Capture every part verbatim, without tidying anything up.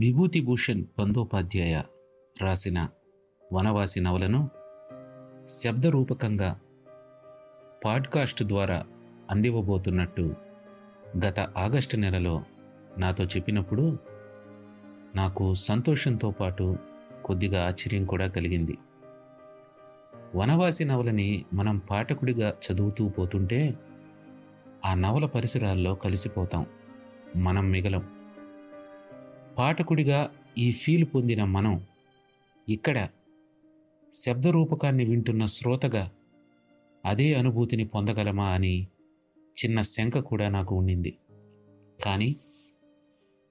విభూతిభూషణ్ బందోపాధ్యాయ రాసిన వనవాసి నవలను శబ్దరూపకంగా పాడ్కాస్ట్ ద్వారా అందివ్వబోతున్నట్టు గత ఆగస్టు నెలలో నాతో చెప్పినప్పుడు నాకు సంతోషంతో పాటు కొద్దిగా ఆశ్చర్యం కూడా కలిగింది. వనవాసి నవలని మనం పాఠకుడిగా చదువుతూ పోతుంటే ఆ నవల పరిసరాల్లో కలిసిపోతాం, మనం మిగలం. పాఠకుడిగా ఈ ఫీల్ పొందిన మనం ఇక్కడ శబ్దరూపకాన్ని వింటున్న శ్రోతగా అదే అనుభూతిని పొందగలమా అని చిన్న శంక కూడా నాకు ఉండింది. కానీ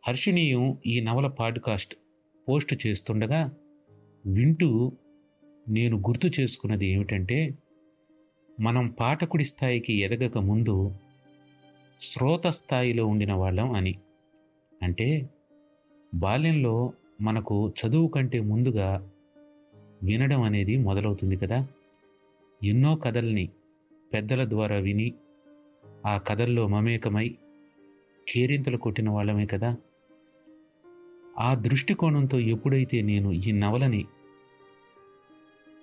హర్షిణీయం ఈ నవల పాడ్కాస్ట్ పోస్ట్ చేస్తుండగా వింటూ నేను గుర్తు చేసుకున్నది ఏమిటంటే, మనం పాఠకుడి స్థాయికి ఎదగక ముందు శ్రోత స్థాయిలో ఉండిన వాళ్ళం అని. అంటే బాల్యంలో మనకు చదువు కంటే ముందుగా వినడం అనేది మొదలవుతుంది కదా. ఎన్నో కథల్ని పెద్దల ద్వారా విని ఆ కథల్లో మమేకమై కేరింతలు కొట్టిన వాళ్ళమే కదా. ఆ దృష్టికోణంతో ఎప్పుడైతే నేను ఈ నవలని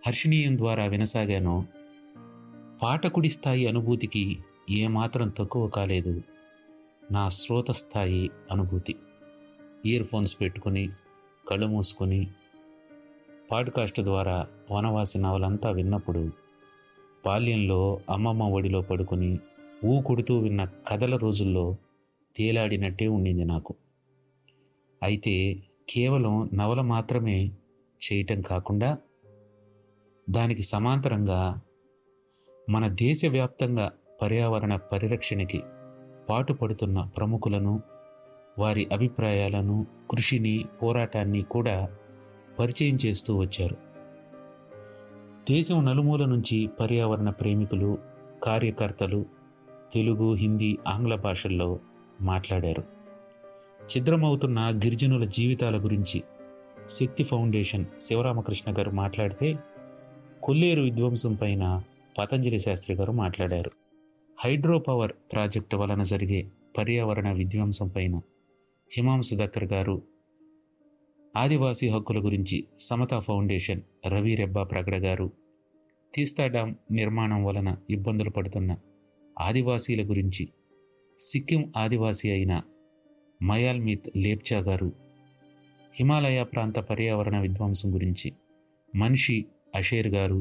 హర్షిణీయం ద్వారా వినసాగానో, పాఠకుడి స్థాయి అనుభూతికి ఏమాత్రం తక్కువ కాలేదు నా శ్రోత స్థాయి అనుభూతి. ఇయర్ ఫోన్స్ పెట్టుకుని కళ్ళు మూసుకొని పాడ్కాస్ట్ ద్వారా వనవాసి నవలంతా విన్నప్పుడు బాల్యంలో అమ్మమ్మ ఒడిలో పడుకుని ఊ కొడుతూ విన్న కథల రోజుల్లో తేలాడినట్టే ఉండింది నాకు. అయితే కేవలం నవల మాత్రమే చేయటం కాకుండా దానికి సమాంతరంగా మన దేశవ్యాప్తంగా పర్యావరణ పరిరక్షణకి పాటుపడుతున్న ప్రముఖులను, వారి అభిప్రాయాలను, కృషిని, పోరాటాన్ని కూడా పరిచయం చేస్తూ వచ్చారు. దేశం నలుమూల నుంచి పర్యావరణ ప్రేమికులు, కార్యకర్తలు తెలుగు, హిందీ, ఆంగ్ల భాషల్లో మాట్లాడారు. ఛిద్రమవుతున్న గిరిజనుల జీవితాల గురించి శక్తి ఫౌండేషన్ శివరామకృష్ణ గారు మాట్లాడితే, కొల్లేరు విధ్వంసం పైన పతంజలి శాస్త్రి గారు మాట్లాడారు. హైడ్రోపవర్ ప్రాజెక్టు వలన జరిగే పర్యావరణ విధ్వంసం పైన హిమాంశుధక్కర్ గారు, ఆదివాసీ హక్కుల గురించి సమతా ఫౌండేషన్ రవి రెబ్బా ప్రగడ గారు, తీస్తా డ్యామ్ నిర్మాణం వలన ఇబ్బందులు పడుతున్న ఆదివాసీల గురించి సిక్కిం ఆదివాసీ అయిన మయాల్మీత్ లేప్చా గారు, హిమాలయ ప్రాంత పర్యావరణ విధ్వంసం గురించి మనిషి అషేర్ గారు,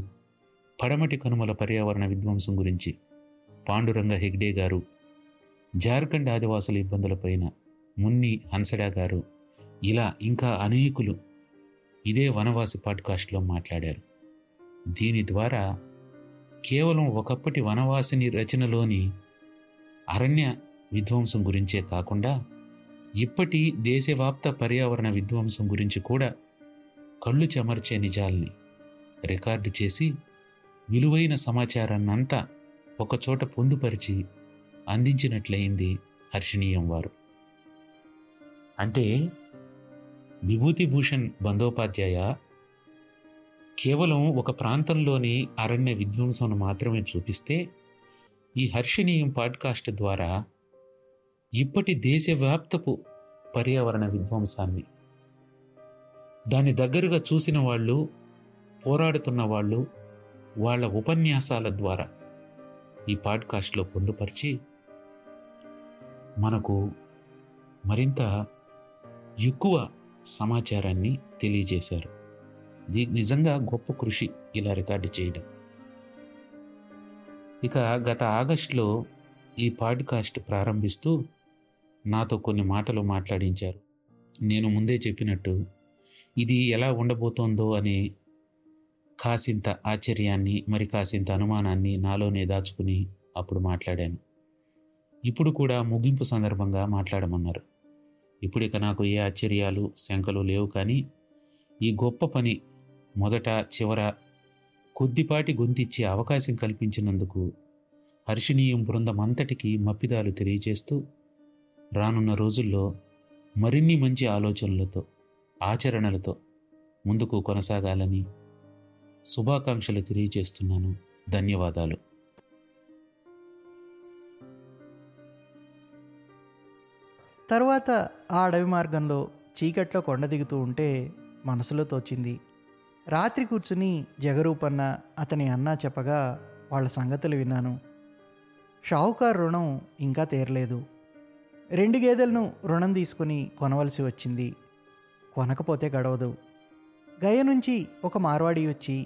పడమటి కనుమల పర్యావరణ విధ్వంసం గురించి పాండురంగ హెగ్డే గారు, జార్ఖండ్ ఆదివాసుల ఇబ్బందులపైన మున్ని హన్సడా గారు, ఇలా ఇంకా అనేకులు ఇదే వనవాసి పాడ్కాస్ట్లో మాట్లాడారు. దీని ద్వారా కేవలం ఒకప్పటి వనవాసిని రచనలోని అరణ్య విధ్వంసం గురించే కాకుండా ఇప్పటి దేశవ్యాప్త పర్యావరణ విధ్వంసం గురించి కూడా కళ్ళు చెమర్చే నిజాల్ని రికార్డు చేసి విలువైన సమాచారాన్నంతా ఒకచోట పొందుపరిచి అందించినట్లయింది హర్షిణీయం వారు. అంటే విభూతిభూషణ్ బందోపాధ్యాయ కేవలం ఒక ప్రాంతంలోని అరణ్య విధ్వంసంను మాత్రమే చూపిస్తే, ఈ హర్షిణీయం పాడ్కాస్ట్ ద్వారా ఇప్పటి దేశవ్యాప్తపు పర్యావరణ విధ్వంసాన్ని దాని దగ్గరగా చూసిన వాళ్ళు, పోరాడుతున్న వాళ్ళు, వాళ్ళ ఉపన్యాసాల ద్వారా ఈ పాడ్కాస్ట్లో పొందుపరిచి మనకు మరింత ఎక్కువ సమాచారాన్ని తెలియజేశారు. దీ నిజంగా గొప్ప కృషి ఇలా రికార్డు చేయడం. ఇక గత ఆగస్టులో ఈ పాడ్కాస్ట్ ప్రారంభిస్తూ నాతో కొన్ని మాటలు మాట్లాడించారు. నేను ముందే చెప్పినట్టు ఇది ఎలా ఉండబోతోందో అనే కాసింత ఆశ్చర్యాన్ని, మరి కాసింత అనుమానాన్ని నాలోనే దాచుకుని అప్పుడు మాట్లాడాను. ఇప్పుడు కూడా ముగింపు సందర్భంగా మాట్లాడమన్నారు. ఇప్పుడు ఇక నాకు ఏ ఆశ్చర్యాలు, శంకలు లేవు. కానీ ఈ గొప్ప పని మొదట చివర కొద్దిపాటి గొంతిచ్చే అవకాశం కల్పించినందుకు హర్షిణీయం బృందం అంతటికీ మప్పిదాలు తెలియజేస్తూ, రానున్న రోజుల్లో మరిన్ని మంచి ఆలోచనలతో, ఆచరణలతో ముందుకు కొనసాగాలని శుభాకాంక్షలు తెలియజేస్తున్నాను. ధన్యవాదాలు. తర్వాత ఆ అడవి మార్గంలో చీకట్లో కొండ దిగుతూ ఉంటే మనసులో తోచింది. రాత్రి కూర్చుని జగరూపన్న అతని అన్న చెప్పగా వాళ్ళ సంగతులు విన్నాను. షావుకారు రుణం ఇంకా తీరలేదు. రెండు గేదెలను రుణం తీసుకుని కొనవలసి వచ్చింది. కొనకపోతే గడవదు. గయ నుంచి ఒక మార్వాడి వచ్చి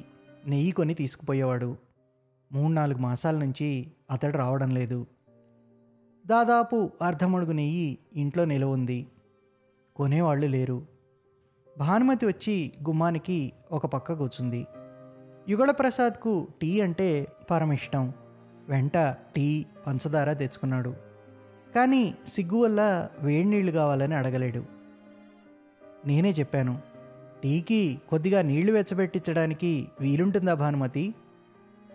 నెయ్యి కొని తీసుకుపోయేవాడు. మూడు నాలుగు మాసాల నుంచి అతడు రావడం లేదు. దాదాపు అర్ధమడుగు నెయ్యి ఇంట్లో నిలవ ఉంది. కొనేవాళ్ళు లేరు. భానుమతి వచ్చి గుమ్మానికి ఒక పక్క కూర్చుంది. యుగళప్రసాద్కు టీ అంటే పరమిష్టం. వెంట టీ, పంచదార తెచ్చుకున్నాడు. కానీ సిగ్గు వల్ల వేడి నీళ్లు కావాలని అడగలేడు. నేనే చెప్పాను, టీకి కొద్దిగా నీళ్లు వెచ్చబెట్టించడానికి వీలుంటుందా భానుమతి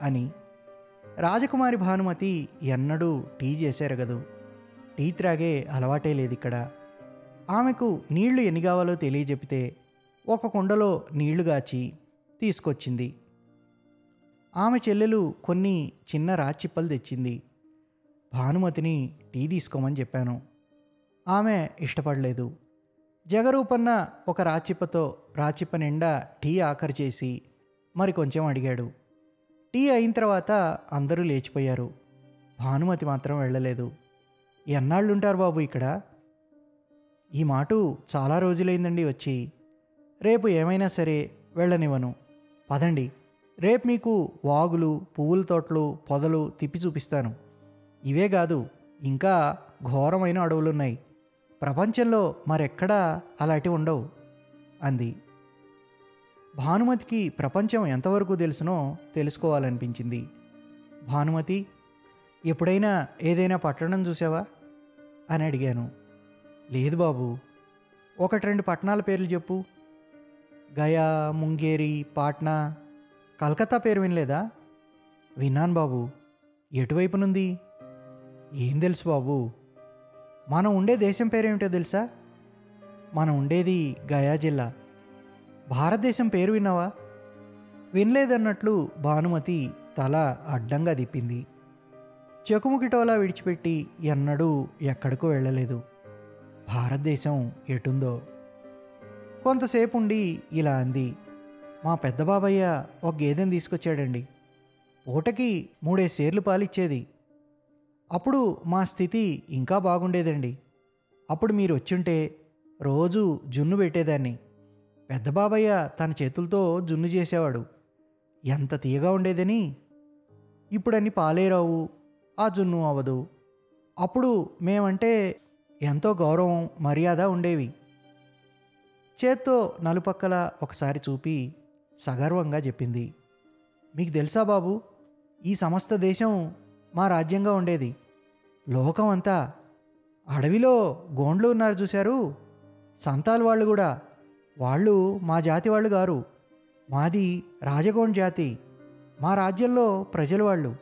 అని. రాజకుమారి భానుమతి ఎన్నడూ టీ చేసేరగదు. టీ త్రాగే అలవాటే లేదు ఇక్కడ. ఆమెకు నీళ్లు ఎన్ని కావాలో తెలియజెప్పితే ఒక కుండలో నీళ్లు గాచి తీసుకొచ్చింది. ఆమె చెల్లెలు కొన్ని చిన్న రాచిప్పలు తెచ్చింది. భానుమతిని టీ తీసుకోమని చెప్పాను. ఆమె ఇష్టపడలేదు. జగరూపన్న ఒక రాచిప్పతో రాచిప్ప నిండా టీ ఆఖరి చేసి మరి కొంచెం అడిగాడు. టీ అయిన తర్వాత అందరూ లేచిపోయారు. భానుమతి మాత్రం వెళ్ళలేదు. ఎన్నాళ్ళుంటారు బాబు ఇక్కడ? ఈ మాట చాలా రోజులైందండి వచ్చి. రేపు ఏమైనా సరే వెళ్ళనివ్వను. పదండి, రేపు మీకు వాగులు, పువ్వుల తోటలు, పొదలు తిప్పి చూపిస్తాను. ఇవే కాదు, ఇంకా ఘోరమైన అడవులున్నాయి. ప్రపంచంలో మరెక్కడా అలాంటివి ఉండవు అంది. భానుమతికి ప్రపంచం ఎంతవరకు తెలుసునో తెలుసుకోవాలనిపించింది. భానుమతి, ఎప్పుడైనా ఏదైనా పట్టణం చూసావా అని అడిగాను. లేదు బాబు. ఒకటి రెండు పట్టణాల పేర్లు చెప్పు. గయా, ముంగేరి, పాట్నా. కలకత్తా పేరు వినలేదా? విన్నాను బాబు. ఎటువైపునుంది? ఏం తెలుసు బాబు. మనం ఉండే దేశం పేరేమిటో తెలుసా? మనం ఉండేది గయా జిల్లా. భారతదేశం పేరు విన్నావా? వినలేదన్నట్లు భానుమతి తల అడ్డంగా తిప్పింది. చెకుముకిటోలా విడిచిపెట్టి ఎన్నడూ ఎక్కడికో వెళ్ళలేదు. భారతదేశం ఎటుందో. కొంతసేపు ఉండి ఇలా అంది, మా పెద్ద బాబయ్య ఒక గేదెని తీసుకొచ్చాడండి. పూటకి మూడే సేర్లు పాలిచ్చేది. అప్పుడు మా స్థితి ఇంకా బాగుండేదండి. అప్పుడు మీరు వచ్చుంటే రోజు జున్ను పెట్టేదాన్ని. పెద్ద బాబయ్య తన చేతులతో జున్ను చేసేవాడు. ఎంత తీయగా ఉండేదని. ఇప్పుడన్నీ పాలేరావు, ఆ జున్ను అవ్వదు. అప్పుడు మేమంటే ఎంతో గౌరవం, మర్యాద ఉండేవి. చేత్తో నలుపక్కల ఒకసారి చూపి సగర్వంగా చెప్పింది, మీకు తెలుసా బాబు, ఈ సమస్త దేశం మా రాజ్యంగా ఉండేది. లోకం అంతా. అడవిలో గోండ్లు ఉన్నారు చూశారు, సంతాల్ వాళ్ళు కూడా. వాళ్ళు మా జాతి వాళ్ళు గారు. మాది రాజగోండ్ జాతి. మా రాజ్యంలో ప్రజలు వాళ్ళు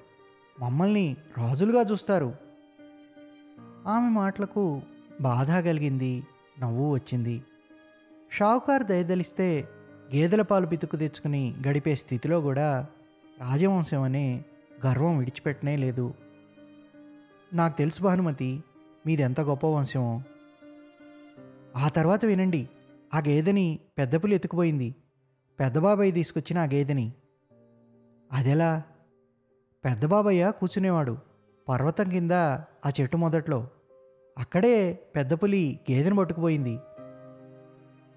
మమ్మల్ని రాజులుగా చూస్తారు. ఆమె మాటలకు బాధ కలిగింది, నవ్వు వచ్చింది. షావుకారు దయదలిస్తే గేదెల పాలు పితుకు తెచ్చుకుని గడిపే స్థితిలో కూడా రాజవంశం అనే గర్వం విడిచిపెట్టనే లేదు. నాకు తెలుసు భానుమతి, మీదెంత గొప్ప వంశమో. ఆ తర్వాత వినండి, ఆ గేదెని పెద్ద పులి ఎత్తుకుపోయింది. పెద్దబాబాయ్ తీసుకొచ్చిన ఆ గేదెని. అదెలా? పెద్దబాబయ్య కూర్చునేవాడు పర్వతం కింద ఆ చెట్టు మొదట్లో. అక్కడే పెద్ద పులి గేదెను పట్టుకుపోయింది.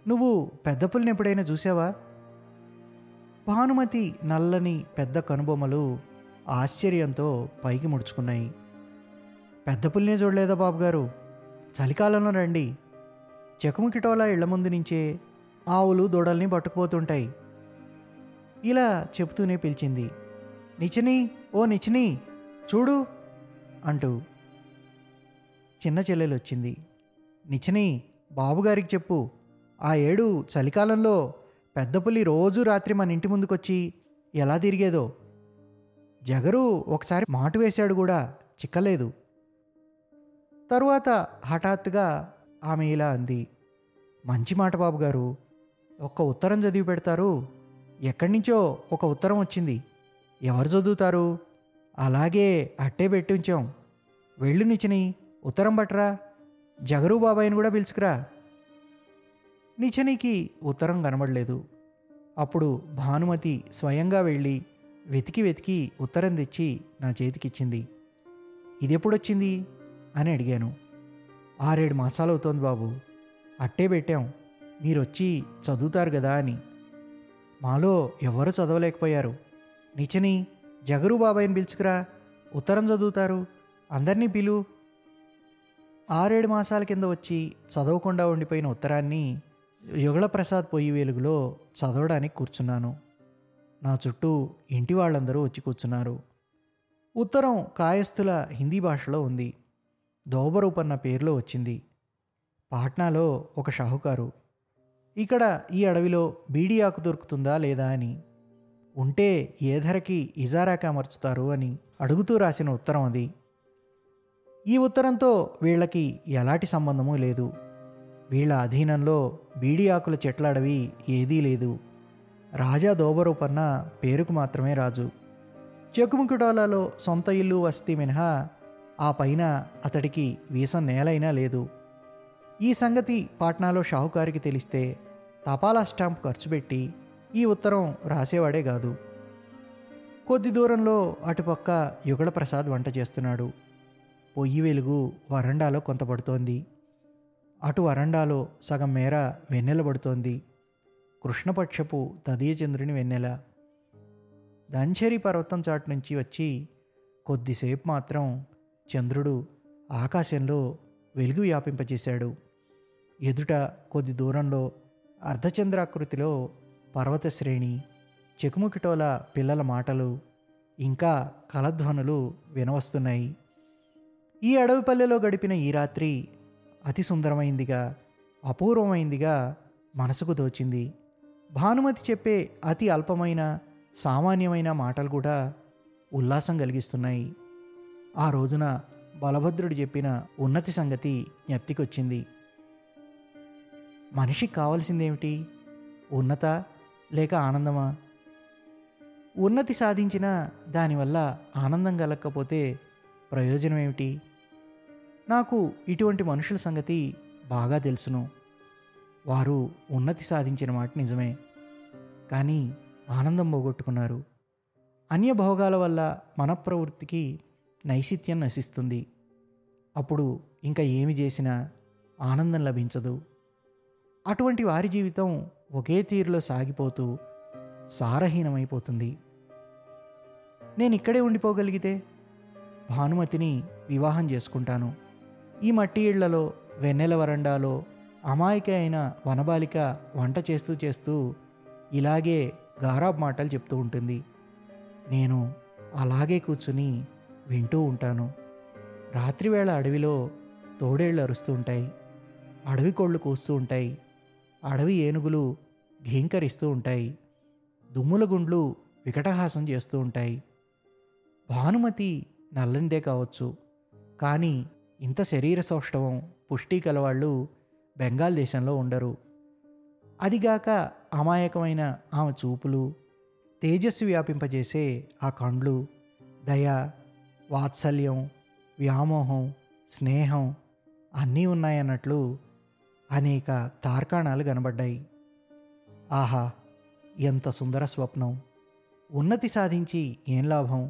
నువ్వు పెద్ద పులిని ఎప్పుడైనా చూసావా? భానుమతి నల్లని పెద్ద కనుబొమ్మలు ఆశ్చర్యంతో పైకి ముడుచుకున్నాయి. పెద్ద పులినే చూడలేదా బాబుగారు? చలికాలంలో రండి. చెకుముకిటోలా ఇళ్ల ముందు నుంచే ఆవులు దూడల్ని పట్టుకుపోతుంటాయి. ఇలా చెబుతూనే పిలిచింది, నిచిని, ఓ నిచిని చూడు అంటూ. చిన్న చెల్లెలు వచ్చింది. నిచిని, బాబుగారికి చెప్పు, ఆ ఏడు చలికాలంలో పెద్దపులి రోజు రాత్రి మన ఇంటి ముందుకొచ్చి ఎలా తిరిగేదో. జగరు ఒకసారి మాటు వేశాడు కూడా, చిక్కలేదు. తరువాత హఠాత్తుగా ఆమె ఇలా అంది, మంచి మాట బాబుగారు, ఒక్క ఉత్తరం చదివి పెడతారు. ఎక్కడి నుంచో ఒక ఉత్తరం వచ్చింది. ఎవరు చదువుతారు? అలాగే అట్టే పెట్టి ఉంచాం. వెళ్ళు నిచ్చిని, ఉత్తరం పట్టరా. జగరు బాబాయ్ని కూడా పిలుచుకురా. నిచ్చెనకి ఉత్తరం కనబడలేదు. అప్పుడు భానుమతి స్వయంగా వెళ్ళి వెతికి వెతికి ఉత్తరం తెచ్చి నా చేతికిచ్చింది. ఇది ఎప్పుడొచ్చింది అని అడిగాను. ఆరేడు మాసాలు అవుతోంది బాబు, అట్టే పెట్టాం, మీరొచ్చి చదువుతారు కదా అని. మాలో ఎవ్వరూ చదవలేకపోయారు. నిచ్చని జగరు బాబాయిని పిలుచుకురా, ఉత్తరం చదువుతారు, అందరినీ పిలు. ఆరేడు మాసాల కింద వచ్చి చదవకుండా ఉండిపోయిన ఉత్తరాన్ని యుగళప్రసాద్ పొయ్యి వెలుగులో చదవడానికి కూర్చున్నాను. నా చుట్టూ ఇంటి వాళ్ళందరూ వచ్చి కూర్చున్నారు. ఉత్తరం కాయస్థుల హిందీ భాషలో ఉంది. దోబరూప్ అన్న పేరులో వచ్చింది. పాట్నాలో ఒక షాహుకారు. ఇక్కడ ఈ అడవిలో బీడీ ఆకు దొరుకుతుందా లేదా అని, ఉంటే ఏ ధరకి ఇజారాకి అమర్చుతారు అని అడుగుతూ రాసిన ఉత్తరం అది. ఈ ఉత్తరంతో వీళ్ళకి ఎలాంటి సంబంధమూ లేదు. వీళ్ళ అధీనంలో బీడీ ఆకుల చెట్ల అడవి ఏదీ లేదు. రాజా దోబరూప్ అన్న పేరుకు మాత్రమే రాజు. చెక్కుముకుటాలలో సొంత ఇల్లు వసతి మినహా ఆ పైన అతడికి వీసం నేలైనా లేదు. ఈ సంగతి పాట్నాలో షాహుకారికి తెలిస్తే తపాలా స్టాంప్ ఖర్చు పెట్టి ఈ ఉత్తరం రాసేవాడే కాదు. కొద్ది దూరంలో అటుపక్క యుగళప్రసాద్ వంట చేస్తున్నాడు. పొయ్యి వెలుగు వరండాలో కొంత పడుతోంది. అటు వరండాలో సగం మేర వెన్నెల పడుతోంది. కృష్ణపక్షపు తదీయచంద్రుని వెన్నెల. దంచేరి పర్వతం చాటు నుంచి వచ్చి కొద్దిసేపు మాత్రం చంద్రుడు ఆకాశంలో వెలుగు వ్యాపింపచేశాడు. ఎదుట కొద్ది దూరంలో అర్ధచంద్రాకృతిలో పర్వతశ్రేణి, చెకుముకిటోల పిల్లల మాటలు, ఇంకా కలధ్వనులు వినవస్తున్నాయి. ఈ అడవిపల్లెలో గడిపిన ఈ రాత్రి అతి సుందరమైందిగా, అపూర్వమైందిగా మనసుకు దోచింది. భానుమతి చెప్పే అతి అల్పమైన సామాన్యమైన మాటలు కూడా ఉల్లాసం కలిగిస్తున్నాయి. ఆ రోజున బలభద్రుడు చెప్పిన ఉన్నతి సంగతి జ్ఞప్తికొచ్చింది. మనిషికి కావాల్సిందేమిటి? ఉన్నత లేక ఆనందమా? ఉన్నతి సాధించిన దానివల్ల ఆనందం కలగకపోతే ప్రయోజనం ఏమిటి? నాకు ఇటువంటి మనుషుల సంగతి బాగా తెలుసును. వారు ఉన్నతి సాధించిన మాట నిజమే, కానీ ఆనందం పోగొట్టుకున్నారు. అన్యభోగాల వల్ల మనప్రవృత్తికి నైసిత్యం నశిస్తుంది. అప్పుడు ఇంకా ఏమి చేసినా ఆనందం లభించదు. అటువంటి వారి జీవితం ఒకే తీరులో సాగిపోతూ సారహీనమైపోతుంది. నేను ఇక్కడే ఉండిపోగలిగితే భానుమతిని వివాహం చేసుకుంటాను. ఈ మట్టి ఇళ్లలో, వెన్నెల వరండాలో అమాయక అయిన వనబాలిక వంట చేస్తూ చేస్తూ ఇలాగే గారాబ్ మాటలు చెప్తూ ఉంటుంది. నేను అలాగే కూర్చుని వింటూ ఉంటాను. రాత్రివేళ అడవిలో తోడేళ్ళు అరుస్తూ ఉంటాయి, అడవి కోళ్ళు కూస్తూ ఉంటాయి, అడవి ఏనుగులు ఘీంకరిస్తూ ఉంటాయి, దుమ్ముల గుండ్లు వికటహాసం చేస్తూ ఉంటాయి. భానుమతి నల్లందే కావచ్చు, కానీ ఇంత శరీర సౌష్ఠవం, పుష్టి కలవాళ్ళు బెంగాల్ దేశంలో ఉండరు. అదిగాక అమాయకమైన ఆమె చూపులు, తేజస్సు వ్యాపింపజేసే ఆ కండ్లు, దయ, వాత్సల్యం, వ్యామోహం, స్నేహం అన్నీ ఉన్నాయన్నట్లు అనేక తార్కాణాలు కనబడ్డాయి. ఆహా, ఎంత సుందర స్వప్నం! ఉన్నతి సాధించి ఏం లాభం?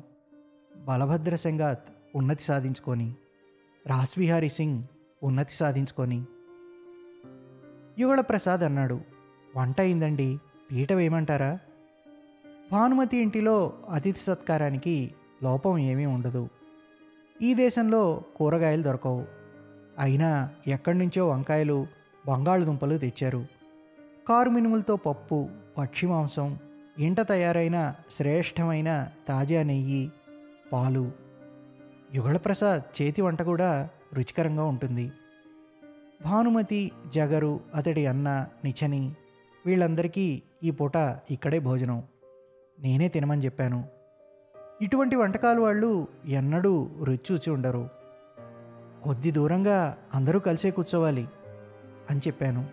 బలభద్ర సంగత్ ఉన్నతి సాధించుకొని, రాస్విహారీ సింగ్ ఉన్నతి సాధించుకొని. యుగళప్రసాద్ అన్నాడు, వంట అయిందండి, పీట వేయమంటారా? భానుమతి ఇంటిలో అతిథి సత్కారానికి లోపం ఏమీ ఉండదు. ఈ దేశంలో కూరగాయలు దొరకవు. అయినా ఎక్కడి నుంచో వంకాయలు, బంగాళదుంపలు తెచ్చారు. కారు మినుములతో పప్పు, పక్షి మాంసం, ఇంట తయారైన శ్రేష్టమైన తాజా నెయ్యి, పాలు. యుగళప్రసాద్ చేతి వంట కూడా రుచికరంగా ఉంటుంది. భానుమతి, జగరు, అతడి అన్న, నిచని వీళ్ళందరికీ ఈ పూట ఇక్కడే భోజనం. నేనే తినమని చెప్పాను. ఇటువంటి వంటకాలు వాళ్ళు ఎన్నడూ రుచి ఉండరు. కొద్ది దూరంగా అందరూ కలిసే కూర్చోవాలి అని చెప్పాను.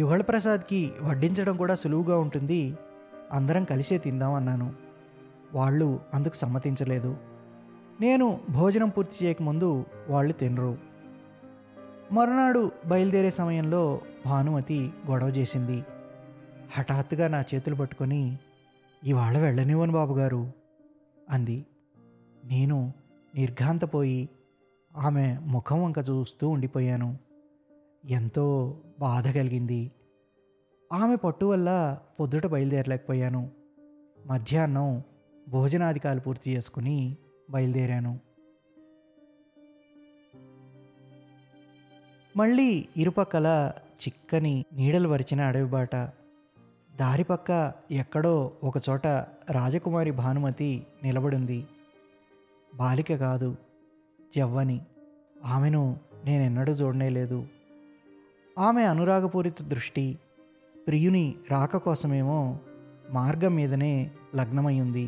యుగళప్రసాద్కి వడ్డించడం కూడా సులువుగా ఉంటుంది, అందరం కలిసే తిందామన్నాను. వాళ్ళు అందుకు సమ్మతించలేదు. నేను భోజనం పూర్తి చేయకముందు వాళ్ళు తినరు. మరునాడు బయలుదేరే సమయంలో భానుమతి గొడవ చేసింది. హఠాత్తుగా నా చేతులు పట్టుకొని, ఇవాళ వెళ్ళనివ్వను బాబుగారు అంది. నేను నిర్ఘాంతపోయి ఆమె ముఖం వంక చూస్తూ ఉండిపోయాను. ఎంతో బాధ కలిగింది. ఆమె పట్టు వల్ల పొద్దుట బయలుదేరలేకపోయాను. మధ్యాహ్నం భోజనాధికాలు పూర్తి చేసుకుని బయలుదేరాను. మళ్ళీ ఇరుపక్కల చిక్కని నీడలు వరిచిన అడవిబాట. దారిపక్క ఎక్కడో ఒకచోట రాజకుమారి భానుమతి నిలబడింది. బాలిక కాదు, జవ్వని. ఆమెను నేనెన్నడూ చూడనేలేదు. ఆమె అనురాగపూరిత దృష్టి, ప్రియుని రాక కోసమేమో మార్గం మీదనే లగ్నమయ్యింది.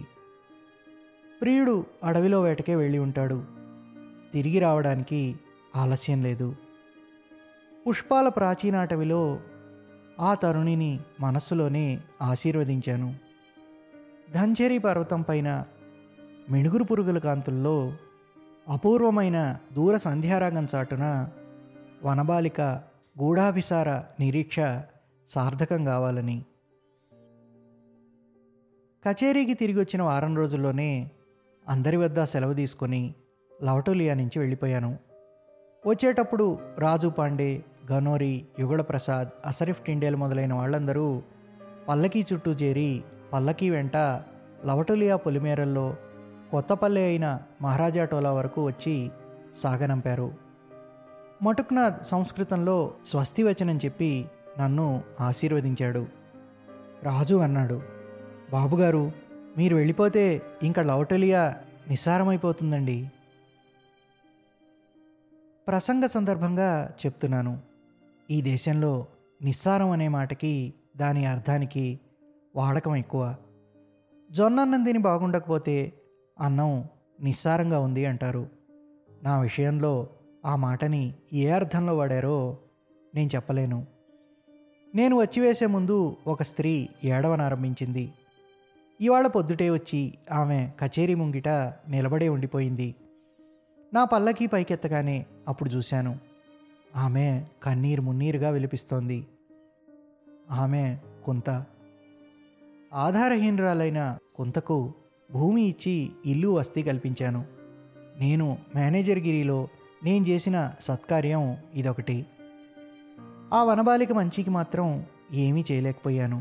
ప్రియుడు అడవిలో వేటకే వెళ్ళి ఉంటాడు. తిరిగి రావడానికి ఆలస్యం లేదు. పుష్పాల ప్రాచీనాటవిలో ఆ తరుణిని మనస్సులోనే ఆశీర్వదించాను. ధన్చేరి పర్వతం పైన మిణుగురు పురుగుల కాంతుల్లో అపూర్వమైన దూర సంధ్యారాగం చాటున వనబాలిక గూఢాభిసార నిరీక్ష సార్థకం కావాలని. కచేరీకి తిరిగి వచ్చిన వారం రోజుల్లోనే అందరి వద్ద సెలవు తీసుకొని లవటోలియా నుంచి వెళ్ళిపోయాను. వచ్చేటప్పుడు రాజు పాండే, గనోరి, యుగళప్రసాద్, అసరిఫ్ టిండేల్ మొదలైన వాళ్ళందరూ పల్లకీ చుట్టూ చేరి పల్లకీ వెంట లవటోలియా పొలిమేరల్లో కొత్తపల్లె అయిన మహారాజా టోలా వరకు వచ్చి సాగనంపారు. మటుక్నాథ్ సంస్కృతంలో స్వస్తి వచనం చెప్పి నన్ను ఆశీర్వదించాడు. రాజు అన్నాడు, బాబుగారు మీరు వెళ్ళిపోతే ఇంకా లవటోలియా నిస్సారమైపోతుందండి. ప్రసంగ సందర్భంగా చెప్తున్నాను. ఈ దేశంలో నిస్సారం అనే మాటకి, దాని అర్థానికి వాడకం ఎక్కువ. జొన్నన్నం తిని బాగుండకపోతే అన్నం నిస్సారంగా ఉంది అంటారు. నా విషయంలో ఆ మాటని ఏ అర్థంలో వాడారో నేను చెప్పలేను. నేను వచ్చి వేసే ముందు ఒక స్త్రీ ఏడవనారంభించింది. ఇవాళ పొద్దుటే వచ్చి ఆమె కచేరీ ముంగిట నిలబడే ఉండిపోయింది. నా పల్లకి పైకెత్తగానే అప్పుడు చూశాను. ఆమె కన్నీరు మున్నీరుగా విలపిస్తోంది. ఆమె కుంత. ఆధారహీనరాలైన కుంతకు భూమి ఇచ్చి ఇల్లు వస్తీ కల్పించాను. నేను మేనేజర్గిరిలో నేను చేసిన సత్కార్యం ఇదొకటి. ఆ వనబాలిక మంచికి మాత్రం ఏమీ చేయలేకపోయాను.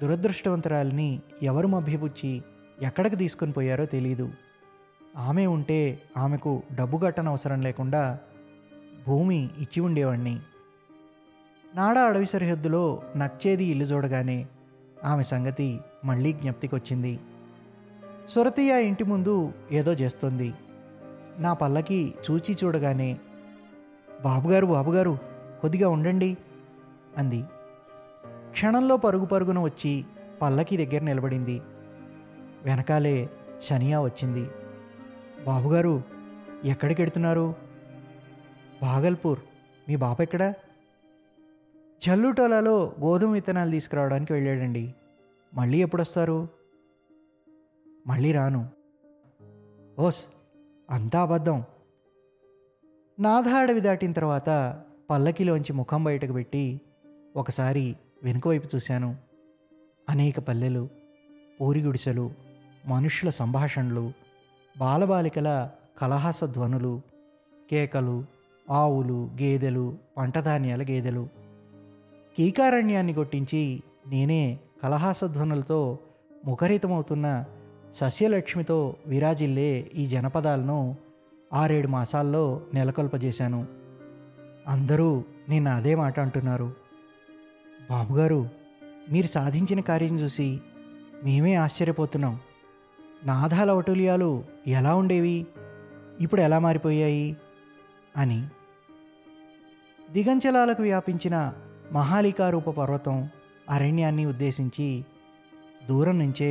దురదృష్టవంతరాలని ఎవరు మభ్యపుచ్చి ఎక్కడికి తీసుకుని పోయారో తెలీదు. ఆమె ఉంటే ఆమెకు డబ్బు కట్టనవసరం లేకుండా భూమి ఇచ్చి ఉండేవాణ్ణి. నాడా అడవి సరిహద్దులో నచ్చేది ఇల్లు చూడగానే ఆమె సంగతి మళ్ళీ జ్ఞప్తికొచ్చింది. సురతీయ ఇంటి ముందు ఏదో చేస్తుంది. నా పల్లకి చూచి చూడగానే, బాబుగారు బాబుగారు కొద్దిగా ఉండండి అంది. క్షణంలో పరుగు పరుగున వచ్చి పల్లకి దగ్గర నిలబడింది. వెనకాలే శనియా వచ్చింది. బాబుగారు ఎక్కడికి వెడుతున్నారు? భాగల్పూర్. మీ బాబు ఎక్కడా? జల్లుటోలాలో గోధుమ విత్తనాలు తీసుకురావడానికి వెళ్ళాడండి. మళ్ళీ ఎప్పుడొస్తారు? మళ్ళీ రాను. ఓస్, అంతా అబద్ధం. నాధ అడవి దాటిన తర్వాత పల్లకిలోంచి ముఖం బయటకు పెట్టి ఒకసారి వెనుకవైపు చూశాను. అనేక పల్లెలు, పూరిగుడిసెలు, మనుషుల సంభాషణలు, బాలబాలికల కలహాస ధ్వనులు, కేకలు, ఆవులు, గేదెలు, పంటధాన్యాల గేదెలు. కీకారణ్యాన్ని కొట్టించి నేనే కలహాసధ్వనులతో ముఖరితమవుతున్న సస్యలక్ష్మితో విరాజిల్లే ఈ జనపదాలను ఆరేడు మాసాల్లో నెలకొల్పజేశాను. అందరూ నేను అదే మాట అంటున్నారు. బాబుగారు, మీరు సాధించిన కార్యం చూసి మేమే ఆశ్చర్యపోతున్నాం. నాధా లవటోలియాలు ఎలా ఉండేవి, ఇప్పుడు ఎలా మారిపోయాయి అని. దిగంచలాలకు వ్యాపించిన మహాలికారూప పర్వతం అరణ్యాన్ని ఉద్దేశించి దూరం నుంచే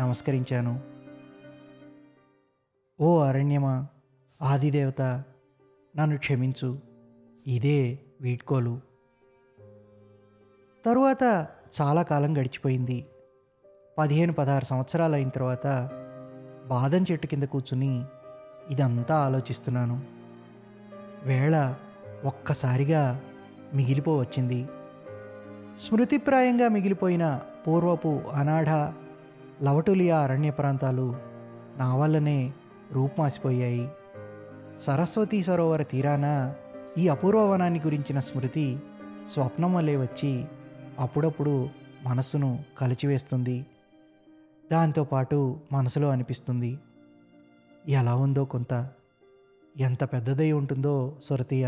నమస్కరించాను. ఓ అరణ్యమా, ఆదిదేవత, నన్ను క్షమించు. ఇదే వీడ్కోలు. తరువాత చాలా కాలం గడిచిపోయింది. పదిహేను పదహారు సంవత్సరాలు అయిన తర్వాత బాదం చెట్టు కింద కూర్చుని ఇదంతా ఆలోచిస్తున్నాను. వేళ ఒక్కసారిగా మిగిలిపోవచ్చింది. స్మృతిప్రాయంగా మిగిలిపోయిన పూర్వపు అనాఢ లవటోలియా అరణ్య ప్రాంతాలు నా వల్లనే రూపుమాసిపోయాయి. సరస్వతీ సరోవర తీరాన ఈ అపూర్వ వనాన్ని గురించిన స్మృతి స్వప్నం వలె వచ్చి అప్పుడప్పుడు మనసును కలిచివేస్తుంది. దాంతోపాటు మనసులో అనిపిస్తుంది, ఎలా ఉందో కొంత, ఎంత పెద్దదై ఉంటుందో సొరతీయ,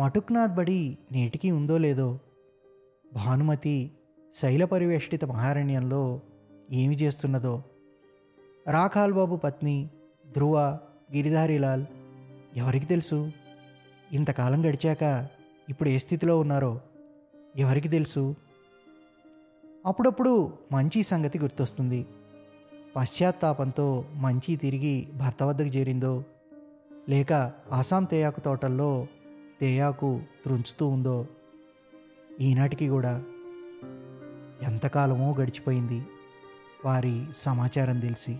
మటుక్నాథ్ బడి నేటికీ ఉందో లేదో, భానుమతి శైల పరివేష్టిత మహారణ్యంలో ఏమి చేస్తున్నదో, రాఖాల్ బాబు పత్ని ధ్రువ గిరిధారీలాల్ ఎవరికి తెలుసు, ఇంతకాలం గడిచాక ఇప్పుడు ఏ స్థితిలో ఉన్నారో ఎవరికి తెలుసు. అప్పుడప్పుడు మంచి సంగతి గుర్తొస్తుంది. పశ్చాత్తాపంతో మంచి తిరిగి భర్త వద్దకు చేరిందో, లేక ఆసాం తేయాకు తోటల్లో తేయాకు త్రుంచుతూ ఉందో. ఈనాటికి కూడా ఎంతకాలమో గడిచిపోయింది వారి సమాచారం తెలిసి.